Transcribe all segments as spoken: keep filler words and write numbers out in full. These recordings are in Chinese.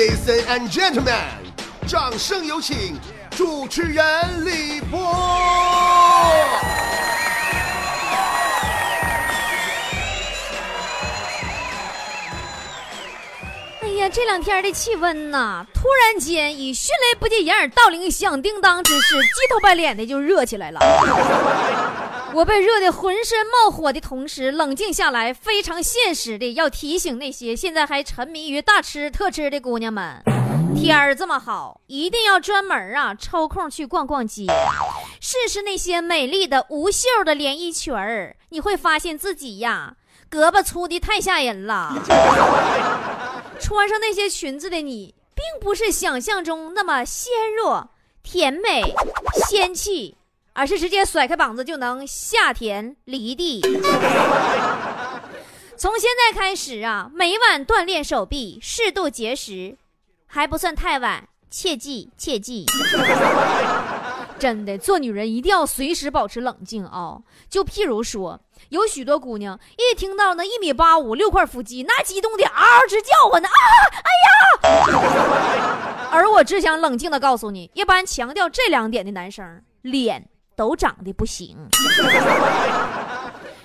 Ladies and gentlemen， 掌声有请主持人李波。哎呀，这两天的气温呐，突然间以迅雷不及掩耳盗铃响叮当之势，鸡头白脸的就热起来了。我被热得浑身冒火的同时，冷静下来，非常现实的要提醒那些现在还沉迷于大吃特吃的姑娘们，天儿这么好，一定要专门啊抽空去逛逛街，试试那些美丽的无袖的连衣裙儿，你会发现自己呀胳膊粗的太吓人了。穿上那些裙子的你，并不是想象中那么纤弱、甜美、仙气。而是直接甩开膀子就能下田犁地。从现在开始啊，每晚锻炼手臂，适度节食，还不算太晚，切记切记。真的，做女人一定要随时保持冷静啊、哦！就譬如说，有许多姑娘一听到那一米八五六块腹肌，那激动的嗷嗷直叫唤呢啊！哎呀！而我只想冷静的告诉你，一般强调这两点的男生，脸都长得不行。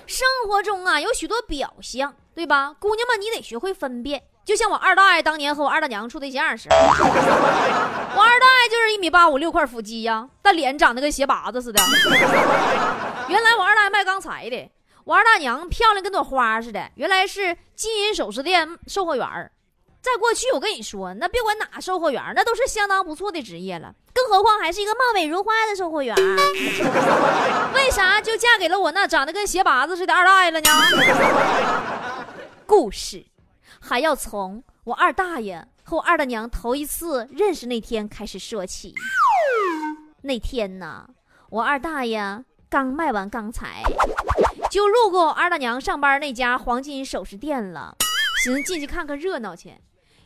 生活中啊有许多表象，对吧？姑娘们，你得学会分辨。就像我二大爷当年和我二大娘处对象时，我二大爷就是一米八五六块腹肌呀，但脸长得跟鞋拔子似的。原来我二大爷卖钢材的，我二大娘漂亮跟朵花似的，原来是金银首饰店售货员。在过去，我跟你说，那别管哪售货员，那都是相当不错的职业了，更何况还是一个貌美如花的售货员。为啥就嫁给了我那长得跟鞋拔子似的二大爷了呢？故事还要从我二大爷和我二大娘头一次认识那天开始说起。那天呢，我二大爷刚卖完钢材，就路过我二大娘上班那家黄金首饰店了，寻思进去看看热闹去。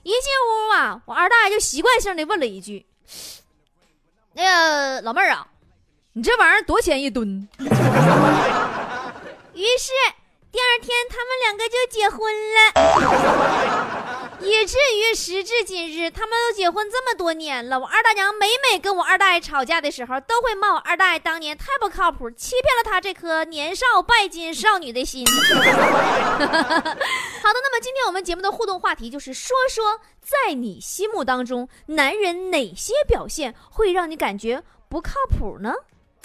一进屋啊，我二大爷就习惯性的问了一句：“那个老妹儿啊，你这玩意儿多少钱一吨？”于是第二天他们两个就结婚了，以至于时至今日，他们都结婚这么多年了。我二大娘每每跟我二大爷吵架的时候，都会骂我二大爷当年太不靠谱，欺骗了他这颗年少拜金少女的心。好的，那么今天我们节目的互动话题就是说说，在你心目当中，男人哪些表现会让你感觉不靠谱呢？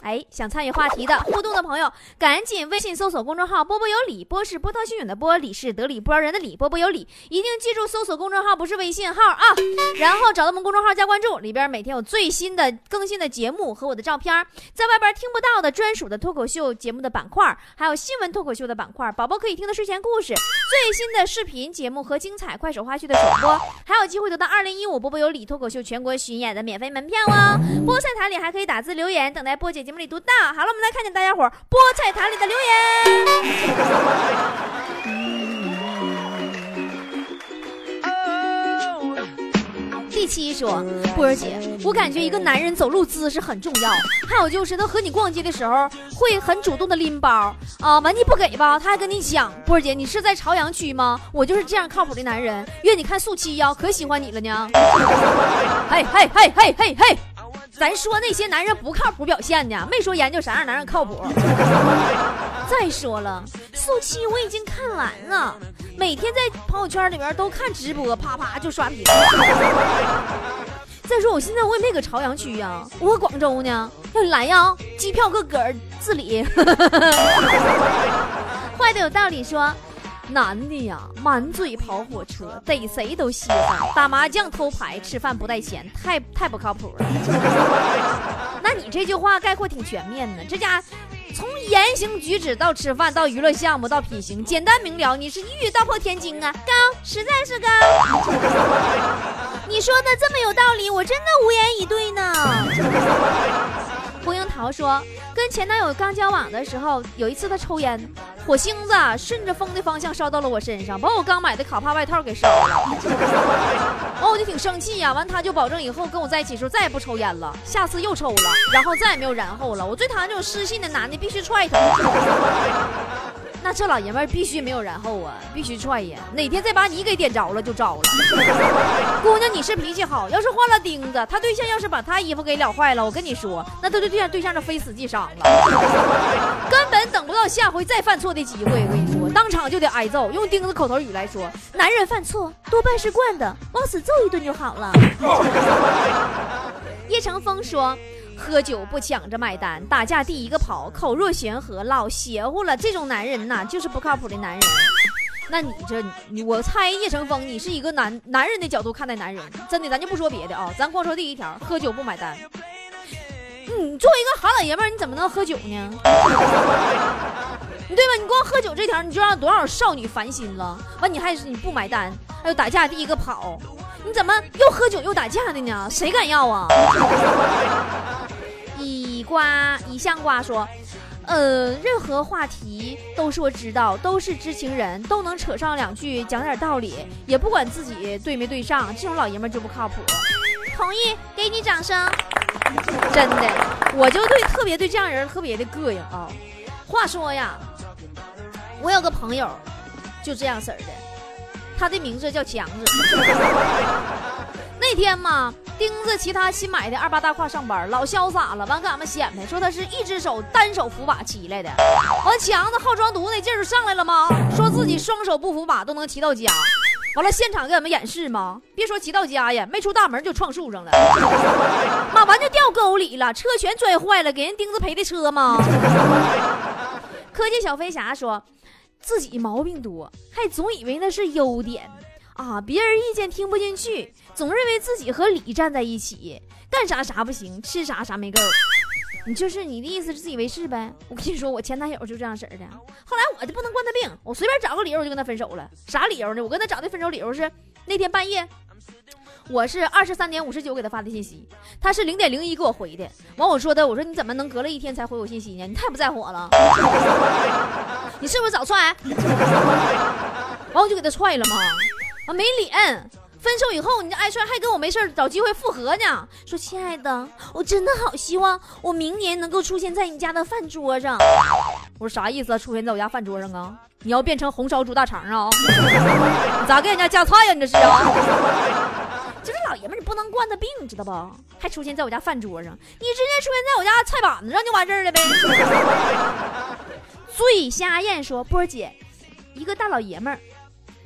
哎，想参与话题的互动的朋友，赶紧微信搜索公众号波波有理，波是波涛汹涌的波，理是得理不饶人的理，波波有理，一定记住搜索公众号，不是微信号啊。然后找到我们公众号加关注，里边每天有最新的更新的节目和我的照片，在外边听不到的专属的脱口秀节目的板块，还有新闻脱口秀的板块，宝宝可以听的睡前故事，最新的视频节目和精彩快手花絮的首播，还有机会得到二零一五波波有理脱口秀全国巡演的免费门票哦。菠菜台里还可以打字留言，等待波姐节目里读到。好了，我们来看见大家伙菠菜坛里的留言。第七说，波儿姐，我感觉一个男人走路姿势很重要，还有就是他和你逛街的时候会很主动的拎包啊，完你不给吧他还跟你讲。波儿姐，你是在朝阳区吗？我就是这样靠谱的男人，愿你看素七呀，可喜欢你了呢。嘿嘿嘿嘿嘿嘿，咱说那些男人不靠谱表现呢，没说研究啥样男人靠谱。再说了，素七我已经看完了，每天在朋友圈里边都看直播，啪啪就刷屏。再说我现在我也没搁朝阳区呀、啊，我搁广州呢，要来呀，机票搁个自理。坏的有道理说，男的呀满嘴跑火车，逮谁都稀罕，打麻将偷牌，吃饭不带钱，太太不靠谱了。那你这句话概括挺全面的，这家从言行举止到吃饭到娱乐项目到品行，简单明了，你是一语道破天经啊，高，实在是高。你说的这么有道理，我真的无言以对呢。胡樱桃说，跟前男友刚交往的时候，有一次他抽烟，火星子顺着风的方向烧到了我身上，把我刚买的卡帕外套给烧了。哦，我就挺生气呀、啊、完他就保证以后跟我在一起的时候再也不抽烟了，下次又抽了，然后再也没有然后了。我最讨厌这种失信的男的，必须踹他。那这老爷们儿必须没有然后啊，必须踹呀！哪天再把你给点着了就糟了。姑娘，你是脾气好，要是换了钉子，他对象要是把他衣服给了坏了，我跟你说，那都对对象对象这非死即伤了，根本等不到下回再犯错的机会。我跟你说，当场就得挨揍。用钉子口头语来说，男人犯错多半是惯的，往死揍一顿就好了。叶成风说。喝酒不抢着买单，打架第一个跑，口若悬河，老邪乎了。这种男人呐，就是不靠谱的男人。那你这你我猜叶成风你是一个男男人的角度看待男人，真的咱就不说别的啊、哦、咱光说第一条，喝酒不买单。嗯，作为一个好老爷们儿，你怎么能喝酒呢？对吧，你光喝酒这条你就让多少少女烦心了。完你还是你不买单，还有打架第一个跑，你怎么又喝酒又打架的呢？谁敢要啊？以瓜以香瓜说，呃，任何话题都说知道，都是知情人，都能扯上两句，讲点道理，也不管自己对没对上，这种老爷们就不靠谱。同意，给你掌声。真的，我就对特别对这样人特别的膈应啊。话说呀，我有个朋友就这样式儿的，他的名字叫强子。那天嘛，钉子骑他新买的二八大胯上班，老潇洒了，完跟俺们显摆说他是一只手单手扶把骑来的。完强子好装犊那劲儿就上来了吗，说自己双手不扶把都能骑到家。完了现场给俺们演示吗，别说骑到家呀，没出大门就撞树上了，妈完就掉沟里了，车全摔坏了，给人钉子赔的车吗？科技小飞侠说，自己毛病多，还总以为那是优点啊，别人意见听不进去，总认为自己和理站在一起，干啥啥不行，吃啥啥没够。你就是你的意思是自以为是呗。我跟你说，我前男友就这样式的，后来我就不能惯他病，我随便找个理由我就跟他分手了。啥理由呢？我跟他找的分手理由是，那天半夜我是二十三点五十九给他发的信息，他是零点零一给我回的。完我说的，我说你怎么能隔了一天才回我信息呢？你太不在乎我了，你是不是早踹？完我就给他踹了嘛，我、啊、没脸。分手以后你爱帅还跟我没事找机会复合呢，说亲爱的，我真的好希望我明年能够出现在你家的饭桌上。我说啥意思啊，出现在我家饭桌上啊？你要变成红烧猪大肠啊、哦、你咋给人家加菜呀、啊、你这是啊？就是老爷们你不能惯他病，知道不？还出现在我家饭桌上，你直接出现在我家菜板子上就完事儿了呗。醉瞎燕说，波姐，一个大老爷们儿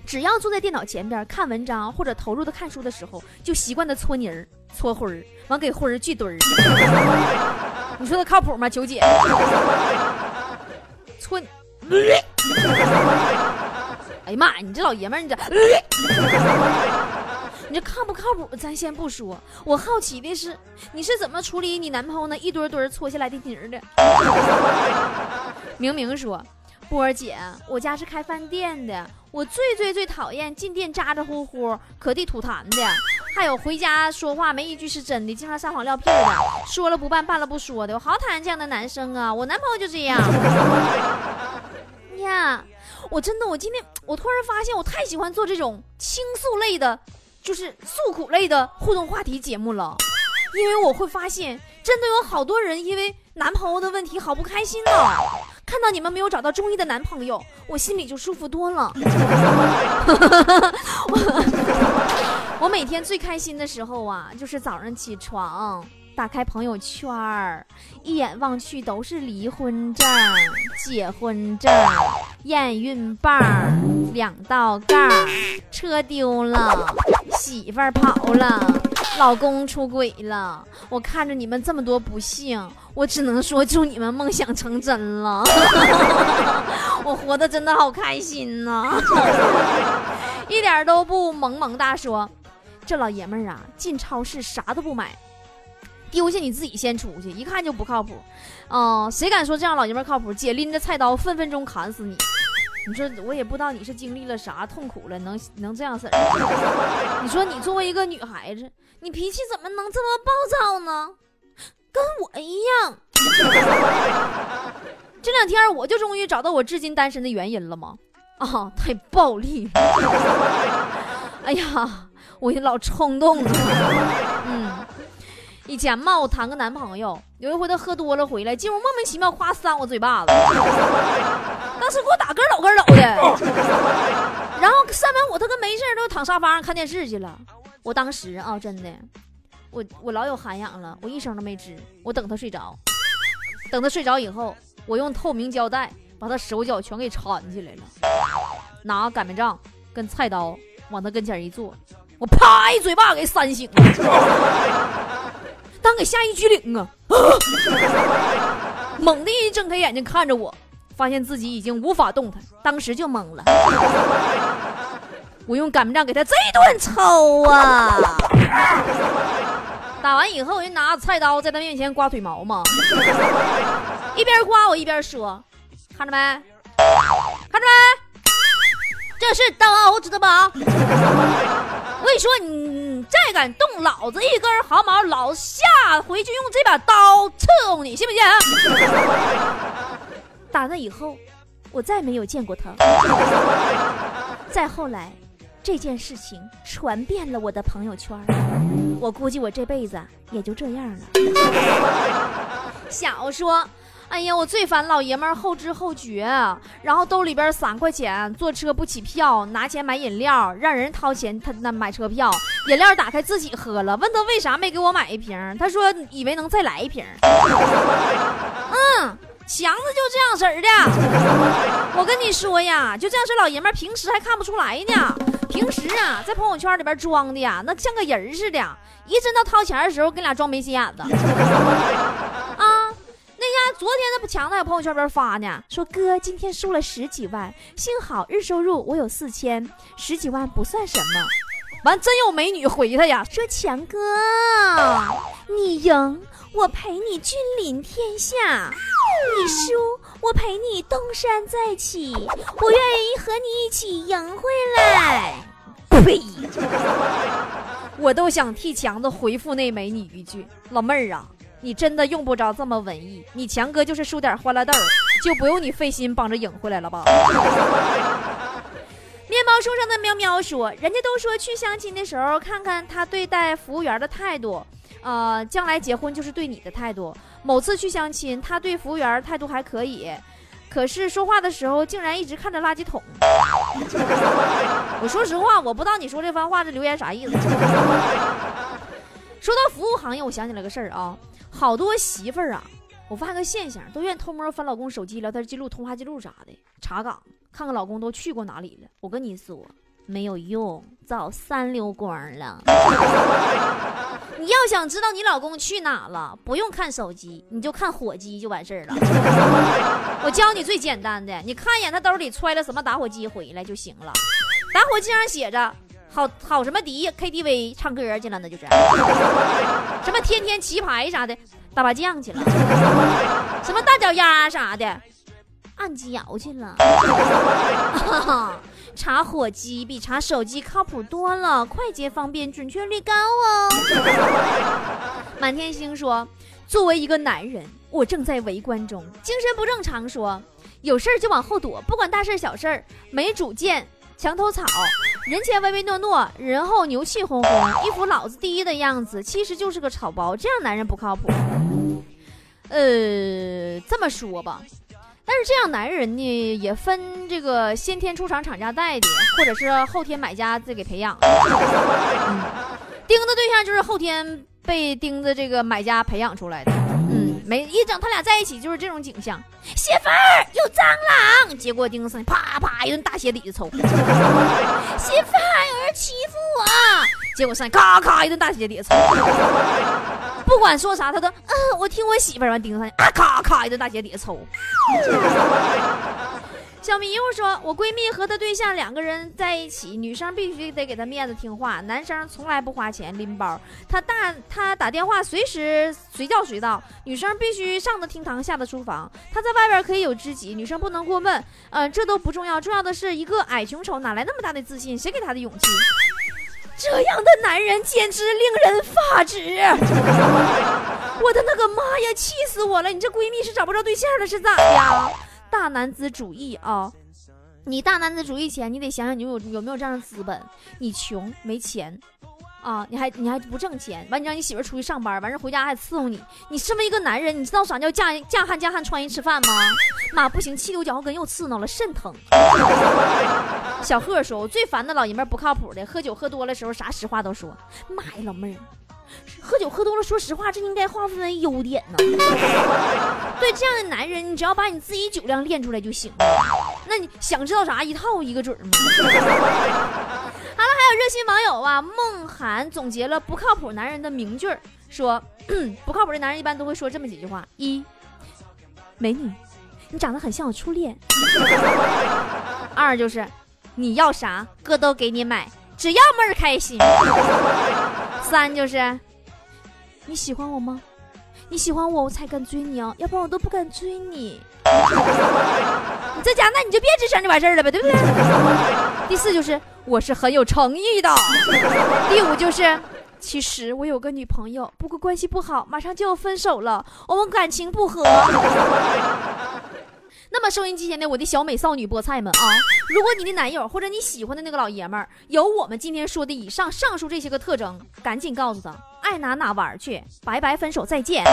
只要坐在电脑前边看文章或者投入的看书的时候，就习惯的搓泥儿搓灰儿，完给灰儿聚堆儿。你说他靠谱吗？九姐搓哎呀妈，你这老爷们儿，你这你这靠不靠谱咱先不说，我好奇的是你是怎么处理你男朋友呢一堆堆搓下来的泥儿的。明明说，波儿姐，我家是开饭店的，我最最最讨厌进店咋咋呼呼可地吐痰的，还有回家说话没一句是真的，经常撒谎撂屁的，说了不办办了不说的，我好讨厌这样的男生啊，我男朋友就这样呀。我真的我今天我突然发现我太喜欢做这种倾诉类的，就是诉苦类的互动话题节目了，因为我会发现真的有好多人因为男朋友的问题好不开心了，看到你们没有找到中意的男朋友，我心里就舒服多了。我, 我每天最开心的时候啊，就是早上起床打开朋友圈，一眼望去都是离婚证、结婚证、验孕棒、两道杠、车丢了、媳妇儿跑了、老公出轨了，我看着你们这么多不幸，我只能说祝你们梦想成真了。我活得真的好开心呢、啊，一点都不萌萌哒说，这老爷们儿啊，进超市啥都不买，丢下你自己先出去，一看就不靠谱。嗯、呃，谁敢说这样老爷们儿靠谱？姐拎着菜刀分分钟砍死你。你说我也不知道你是经历了啥痛苦了，能能这样事儿？你说你作为一个女孩子，你脾气怎么能这么暴躁呢？跟我一样。这两天我就终于找到我至今单身的原因了吗？啊，太暴力了！哎呀，我老冲动了。嗯，以前嘛，我谈个男朋友，有一回他喝多了回来，进屋莫名其妙夸扇我嘴巴子。当时给我打跟老跟老的，然后散完我他跟没事都躺沙发上看电视去了。我当时啊，真的，我我老有涵养了，我一声都没吱，我等他睡着，等他睡着以后，我用透明胶带把他手脚全给缠起来了，拿擀面杖跟菜刀往他跟前一坐，我啪一嘴巴给扇醒了，当给吓一激灵啊！猛地一睁开眼睛看着我，发现自己已经无法动弹，当时就懵了。我用擀面杖给他这一顿抽啊！打完以后，我就拿菜刀在他面前刮腿毛嘛，一边刮我一边说：“看着没？看着没？这是当殴，知道吧？我跟你说，你再敢动老子一根毫毛，老下回去用这把刀刺你，信不信？”打那以后，我再没有见过他。再后来，这件事情传遍了我的朋友圈，我估计我这辈子也就这样了。小欧说：“哎呀，我最烦老爷们儿后知后觉，然后兜里边三块钱，坐车不起票，拿钱买饮料，让人掏钱他那买车票，饮料打开自己喝了，问他为啥没给我买一瓶，他说以为能再来一瓶。”嗯。强子就这样式儿的，我跟你说呀，就这样式老爷们儿平时还看不出来呢，平时啊在朋友圈里边装的呀，那像个人似的，一真到掏钱的时候跟俩装没心眼子啊。那家昨天那不强子在朋友圈边发呢，说哥今天输了十几万，幸好日收入我有四千，十几万不算什么。完真有美女回他呀，说强哥你赢我陪你君临天下，你输我陪你东山再起，我愿意和你一起赢回来。呸！我都想替强子回复那美女一句，老妹儿啊，你真的用不着这么文艺，你强哥就是输点花拉豆，就不用你费心帮着赢回来了吧。面包树上的喵喵说，人家都说去相亲的时候看看他对待服务员的态度，呃，将来结婚就是对你的态度。某次去相亲，他对服务员态度还可以，可是说话的时候竟然一直看着垃圾桶。我说实话，我不知道你说这番话这留言啥意思。说到服务行业，我想起了个事儿啊，好多媳妇儿啊，我发现个现象，都愿偷摸翻老公手机聊天记录、通话记录啥的，查岗看看老公都去过哪里了。我跟你说没有用，早三溜光了。你要想知道你老公去哪了，不用看手机，你就看火机就完事儿了。我教你最简单的，你看一眼他兜里揣了什么打火机回来就行了。打火机上写着好好什么迪 K T V 唱歌去了，那就是什么天天棋牌啥的，打麻将去了，什么大脚丫啥的，按机摇去了、啊、查火机比查手机靠谱多了，快捷方便，准确率高哦。满天星说，作为一个男人，我正在围观中。精神不正常说，有事就往后躲，不管大事小事，没主见，墙头草，人前唯唯诺诺，人后牛气哄哄，一副老子第一的样子，其实就是个草包，这样男人不靠谱。呃，这么说吧，但是这样男人呢也分这个先天出厂厂家带的，或者是后天买家自己给培养、嗯、钉子对象就是后天被钉子这个买家培养出来的。嗯，没一整他俩在一起就是这种景象，媳妇儿有蟑螂，结果钉子啪啪一顿大鞋底子抽，媳妇儿有人欺负我，结果上咔咔一顿大鞋底子抽，不管说啥他都嗯、呃，我听我媳妇儿完钉子啊咔咔一顿大鞋底子抽。小迷糊说，我闺蜜和她对象两个人在一起，女生必须得给她面子听话，男生从来不花钱拎包，她大她打电话随时随叫随到，女生必须上的厅堂下的书房，她在外边可以有知己，女生不能过问，呃，这都不重要，重要的是一个矮穷丑哪来那么大的自信，谁给她的勇气？这样的男人简直令人发指。我的那个妈呀，气死我了，你这闺蜜是找不着对象了是咋呀？大男子主义啊、哦！你大男子主义前，你得想想你有有没有这样的资本。你穷没钱，啊，你还你还不挣钱，完你让你媳妇出去上班，完事回家还伺候你，你身为一个男人，你知道啥叫嫁嫁汉嫁汉穿衣吃饭吗？妈不行，气溜脚后跟又刺挠了，肾疼。小贺说，我最烦的老爷们不靠谱的，喝酒喝多了时候啥实话都说。妈呀，老妹儿，喝酒喝多了说实话，这应该划分为优点呢。对这样的男人，你只要把你自己酒量练出来就行了。那你想知道啥一套一个准吗？好了，还有热心网友啊，梦涵总结了不靠谱男人的名句，说不靠谱的男人一般都会说这么几句话：一，美女，你长得很像我初恋；二就是你要啥哥都给你买，只要妹儿开心；三就是你喜欢我吗？你喜欢我，我才敢追你啊，要不然我都不敢追你。你在家那你就别吱声这完事儿了呗，对不对？第四就是我是很有诚意的。第五就是其实我有个女朋友，不过关系不好，马上就要分手了，我们感情不和。那么收音机前的我的小美少女菠菜们啊，如果你的男友或者你喜欢的那个老爷们儿有我们今天说的以上上述这些个特征，赶紧告诉他，爱哪哪玩去，拜拜，分手再见。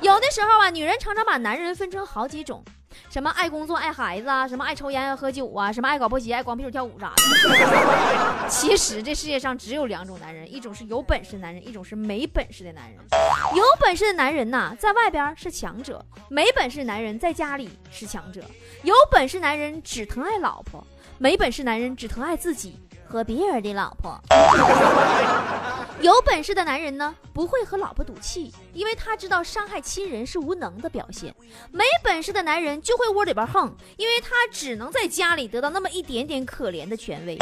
有的时候啊，女人常常把男人分成好几种，什么爱工作爱孩子啊，什么爱抽烟爱喝酒啊，什么爱搞破鞋爱光屁股跳舞啥的。其实这世界上只有两种男人，一种是有本事的男人，一种是没本事的男人。有本事的男人呐、啊，在外边是强者，没本事的男人在家里是强者。有本事男人只疼爱老婆，没本事男人只疼爱自己和别人的老婆。有本事的男人呢，不会和老婆赌气，因为他知道伤害亲人是无能的表现。没本事的男人就会窝里边横，因为他只能在家里得到那么一点点可怜的权威。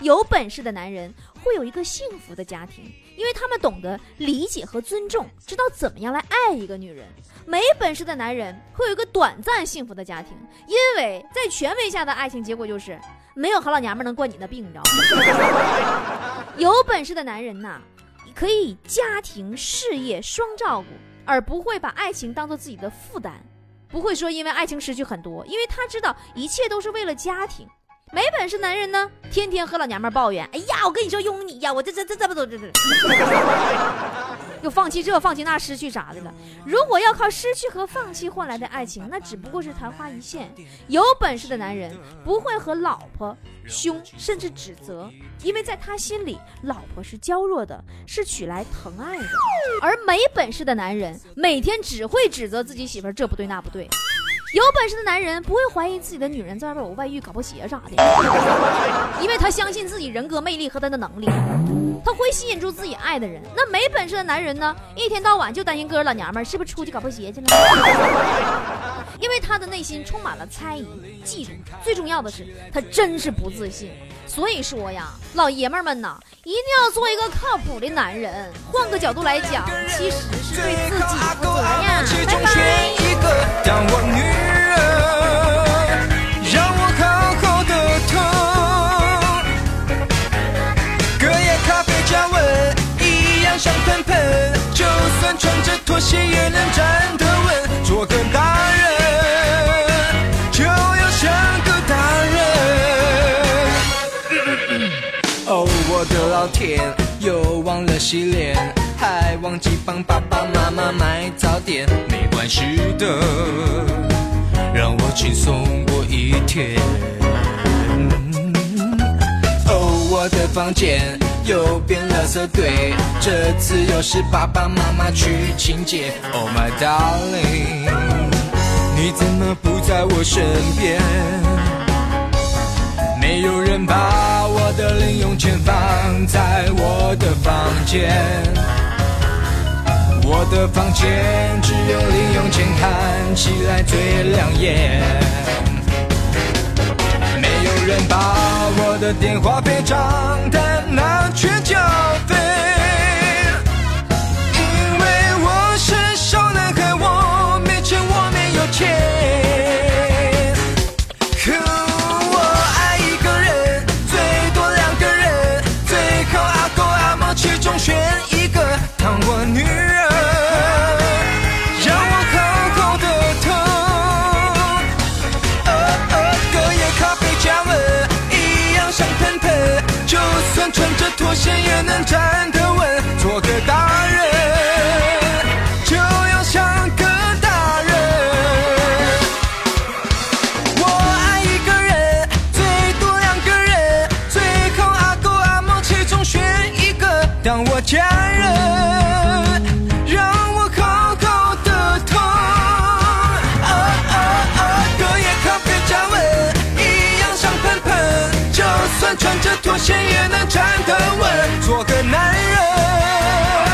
有本事的男人会有一个幸福的家庭，因为他们懂得理解和尊重，知道怎么样来爱一个女人。没本事的男人会有一个短暂幸福的家庭，因为在权威下的爱情结果就是没有好老娘们能管你的病，你知道吗？有本事的男人呐，可以家庭事业双照顾，而不会把爱情当作自己的负担，不会说因为爱情失去很多，因为他知道一切都是为了家庭。没本事男人呢，天天和老娘们抱怨，哎呀，我跟你说用你呀，我这这这这不都这这，又放弃这放弃那，失去啥的了。如果要靠失去和放弃换来的爱情，那只不过是昙花一现。有本事的男人不会和老婆凶甚至指责，因为在他心里，老婆是娇弱的，是取来疼爱的。而没本事的男人每天只会指责自己媳妇儿这不对那不对。有本事的男人不会怀疑自己的女人在外边有外遇搞破鞋啥的，因为他相信自己人格魅力和他的能力，他会吸引住自己爱的人。那没本事的男人呢，一天到晚就担心哥老娘们是不是出去搞破鞋去了，因为他的内心充满了猜疑嫉妒，最重要的是他真是不自信。所以说呀，老爷们们呐，一定要做一个靠谱的男人。换个角度来讲，其实是对自己负责呀。拜拜。香喷喷，就算穿着拖鞋也能站得稳，做个大人就要像个大人。哦，我的老天，又忘了洗脸，还忘记帮爸爸妈妈买早点。没关系的，让我轻松过一天。哦，我的房间又变垃圾堆，这次又是爸爸妈妈去清洁。 Oh my darling， 你怎么不在我身边？没有人把我的零用钱放在我的房间，我的房间只有零用钱看起来最亮眼。有人把我的电话费账单拿去缴费，因为我是小男孩，我没钱，我没有钱。可我爱一个人，最多两个人，最好阿公阿嬷其中选一个当我女人。穿着拖鞋也能站得稳，做个大人就要像个大人。我爱一个人，最多两个人，最后阿公阿嬷其中选一个当我家人，让我好好的痛。啊啊啊！隔夜咖啡加温，一样香喷喷，就算穿着拖鞋也能站得稳，做个男人。